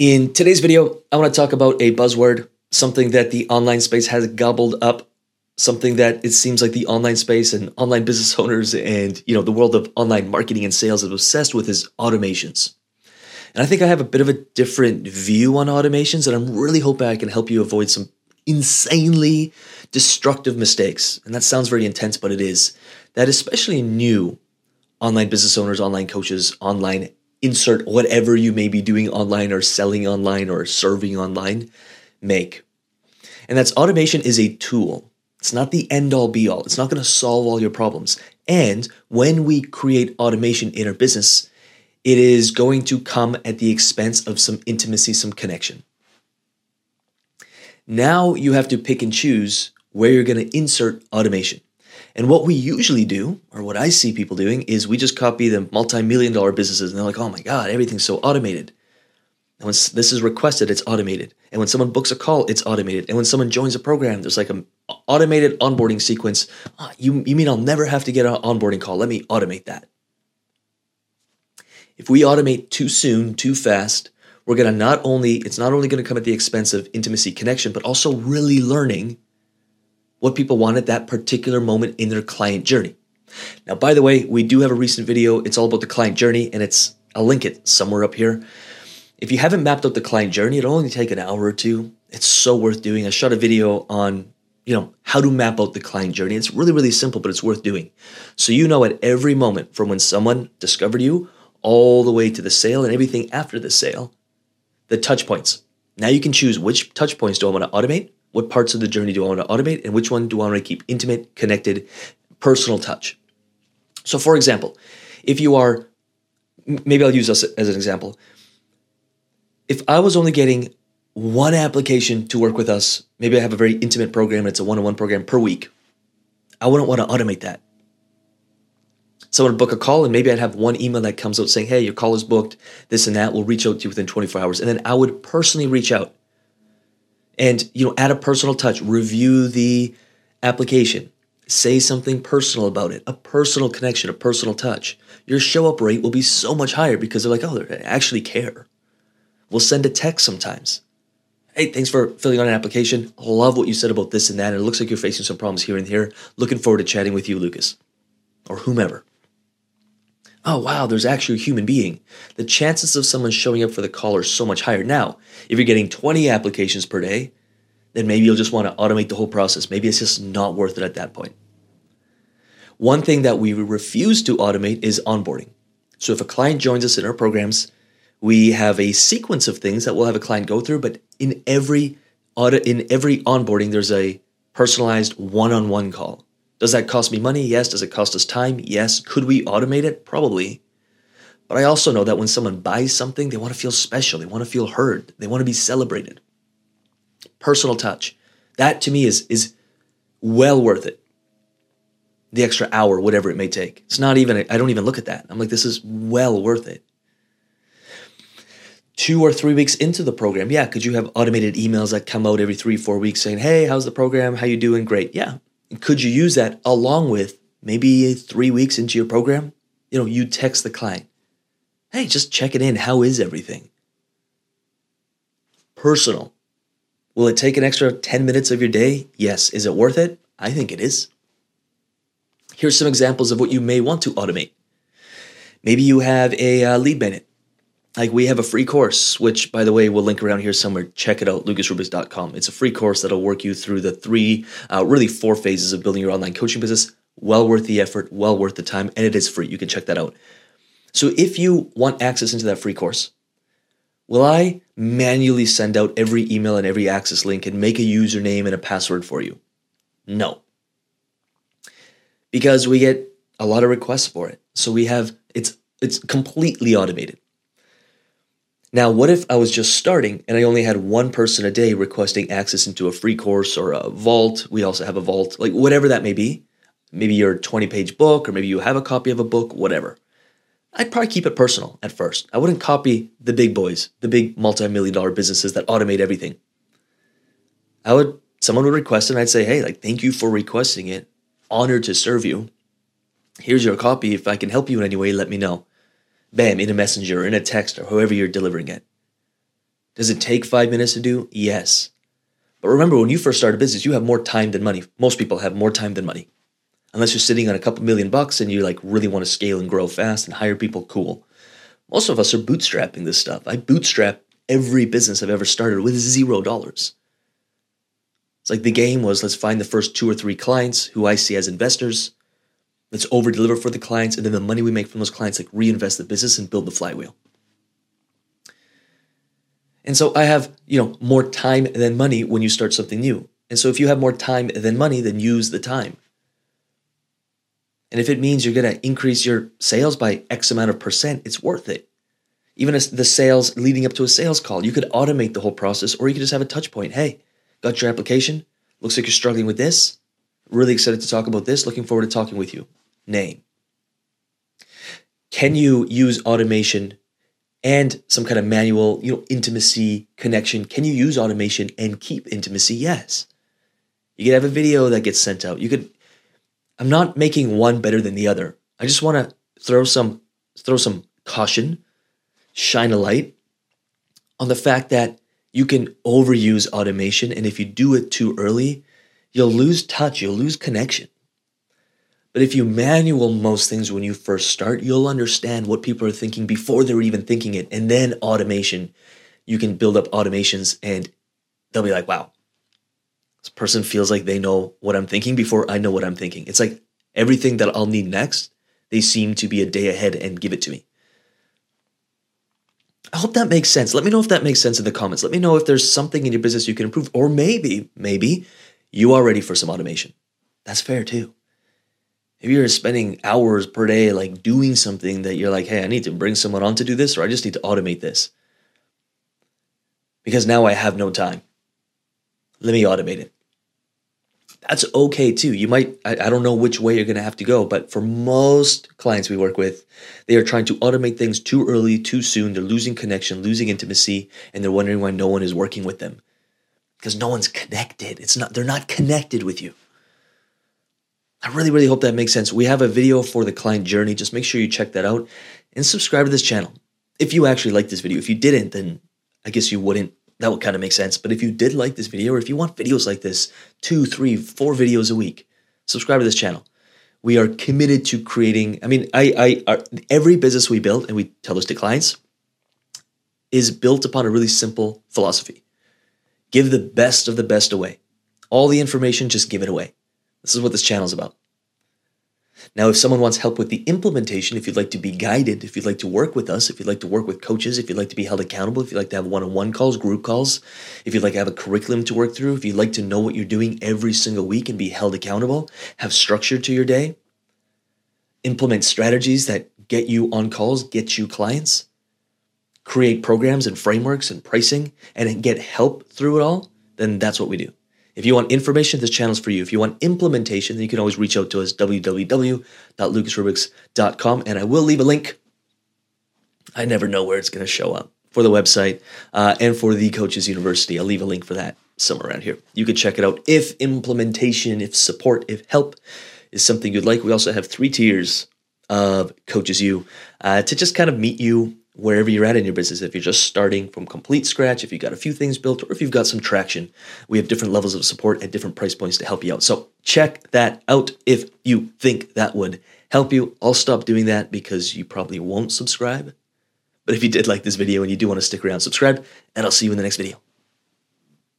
In today's video, I want to talk about a buzzword, something that the online space has gobbled up, something that it seems like the online space and online business owners and, the world of online marketing and sales is obsessed with is automations. And I think I have a bit of a different view on automations, and I'm really hoping I can help you avoid some insanely destructive mistakes. And that sounds very intense, but it is. That especially new online business owners, online coaches, online insert whatever you may be doing online or selling online or serving online, make. And that's automation is a tool. It's not the end all be all. It's not going to solve all your problems. And when we create automation in our business, it is going to come at the expense of some intimacy, some connection. Now you have to pick and choose where you're going to insert automation. And what we usually do, or what I see people doing, is we just copy the multi-million-dollar businesses, and they're like, oh my God, everything's so automated. And when this is requested, it's automated. And when someone books a call, it's automated. And when someone joins a program, there's like an automated onboarding sequence. Oh, you mean I'll never have to get an onboarding call? Let me automate that. If we automate too soon, too fast, we're going to it's not only going to come at the expense of intimacy, connection, but also really learning what people want at that particular moment in their client journey. Now, by the way, we do have a recent video. It's all about the client journey, and I'll link it somewhere up here. If you haven't mapped out the client journey, it'll only take an hour or two. It's so worth doing. I shot a video on, how to map out the client journey. It's really, really simple, but it's worth doing. So at every moment from when someone discovered you all the way to the sale and everything after the sale, the touch points. Now you can choose which touch points do I want to automate, what parts of the journey do I want to automate, and which one do I want to keep intimate, connected, personal touch. So for example, maybe I'll use us as an example. If I was only getting one application to work with us, maybe I have a very intimate program, and it's a one-on-one program per week. I wouldn't want to automate that. Someone would book a call, and maybe I'd have one email that comes out saying, hey, your call is booked, this and that, we'll reach out to you within 24 hours. And then I would personally reach out and, add a personal touch, review the application, say something personal about it, a personal connection, a personal touch. Your show up rate will be so much higher because they're like, oh, they actually care. We'll send a text sometimes. Hey, thanks for filling out an application. I love what you said about this and that. And it looks like you're facing some problems here and here. Looking forward to chatting with you, Lucas, or whomever. Oh, wow, there's actually a human being. The chances of someone showing up for the call are so much higher. Now, if you're getting 20 applications per day, then maybe you'll just want to automate the whole process. Maybe it's just not worth it at that point. One thing that we refuse to automate is onboarding. So if a client joins us in our programs, we have a sequence of things that we'll have a client go through, but in every onboarding, there's a personalized one-on-one call. Does that cost me money? Yes. Does it cost us time? Yes. Could we automate it? Probably. But I also know that when someone buys something, they want to feel special. They want to feel heard. They want to be celebrated. Personal touch. That to me is well worth it. The extra hour, whatever it may take. I don't even look at that. I'm like, this is well worth it. 2 or 3 weeks into the program, yeah, could you have automated emails that come out every 3-4 weeks saying, hey, how's the program? How you doing? Great. Yeah. Could you use that along with maybe 3 weeks into your program? You text the client, hey, just checking in. How is everything? Personal. Will it take an extra 10 minutes of your day? Yes. Is it worth it? I think it is. Here's some examples of what you may want to automate. Maybe you have a lead magnet. Like we have a free course, which by the way, we'll link around here somewhere. Check it out, lucasrubix.com. It's a free course that'll work you through the four phases of building your online coaching business. Well worth the effort, well worth the time, and it is free. You can check that out. So if you want access into that free course, will I manually send out every email and every access link and make a username and a password for you? No. Because we get a lot of requests for it. So it's completely automated. Now, what if I was just starting and I only had one person a day requesting access into a free course or a vault? We also have a vault, like whatever that may be. Maybe your 20-page book, or maybe you have a copy of a book, whatever. I'd probably keep it personal at first. I wouldn't copy the big boys, the big multi-million-dollar businesses that automate everything. Someone would request it, and I'd say, hey, thank you for requesting it. Honored to serve you. Here's your copy. If I can help you in any way, let me know. Bam, in a messenger, in a text, or however you're delivering it. Does it take 5 minutes to do? Yes. But remember, when you first start a business, you have more time than money. Most people have more time than money. Unless you're sitting on $2 million and you like really want to scale and grow fast and hire people, cool. Most of us are bootstrapping this stuff. I bootstrap every business I've ever started with $0. It's like the game was, let's find the first 2 or 3 clients who I see as investors. Let's over deliver for the clients. And then the money we make from those clients, like reinvest the business and build the flywheel. And so I have, more time than money when you start something new. And so if you have more time than money, then use the time. And if it means you're going to increase your sales by X amount of %, it's worth it. Even as the sales leading up to a sales call, you could automate the whole process, or you could just have a touch point. Hey, got your application. Looks like you're struggling with this. Really excited to talk about this. Looking forward to talking with you. Name. Can you use automation and some kind of manual, intimacy, connection? Can you use automation and keep intimacy? Yes. You could have a video that gets sent out. I'm not making one better than the other. I just want to throw some caution, shine a light on the fact that you can overuse automation. And if you do it too early, you'll lose touch, you'll lose connection. But if you manual most things when you first start, you'll understand what people are thinking before they're even thinking it. And then automation, you can build up automations and they'll be like, wow, this person feels like they know what I'm thinking before I know what I'm thinking. It's like everything that I'll need next, they seem to be a day ahead and give it to me. I hope that makes sense. Let me know if that makes sense in the comments. Let me know if there's something in your business you can improve, or maybe you are ready for some automation. That's fair too. If you're spending hours per day, like doing something that you're like, hey, I need to bring someone on to do this, or I just need to automate this because now I have no time. Let me automate it. That's okay too. You might, I don't know which way you're going to have to go, but for most clients we work with, they are trying to automate things too early, too soon. They're losing connection, losing intimacy, and they're wondering why no one is working with them because no one's connected. They're not connected with you. I really, really hope that makes sense. We have a video for the client journey. Just make sure you check that out and subscribe to this channel. If you actually like this video, if you didn't, then I guess you wouldn't. That would kind of make sense. But if you did like this video, or if you want videos like this, 2, 3, 4 videos a week, subscribe to this channel. We are committed to creating. Every business we build, and we tell this to clients, is built upon a really simple philosophy. Give the best away. All the information, just give it away. This is what this channel is about. Now, if someone wants help with the implementation, if you'd like to be guided, if you'd like to work with us, if you'd like to work with coaches, if you'd like to be held accountable, if you'd like to have one-on-one calls, group calls, if you'd like to have a curriculum to work through, if you'd like to know what you're doing every single week and be held accountable, have structure to your day, implement strategies that get you on calls, get you clients, create programs and frameworks and pricing, and get help through it all, then that's what we do. If you want information, this channel's for you. If you want implementation, then you can always reach out to us, www.lucasrubix.com. And I will leave a link. I never know where it's going to show up for the website and for the Coaches University. I'll leave a link for that somewhere around here. You can check it out. If implementation, if support, if help is something you'd like, we also have 3 tiers of Coaches U to just kind of meet you wherever you're at in your business. If you're just starting from complete scratch, if you've got a few things built, or if you've got some traction, we have different levels of support at different price points to help you out. So check that out if you think that would help you. I'll stop doing that because you probably won't subscribe. But if you did like this video and you do want to stick around, subscribe, and I'll see you in the next video.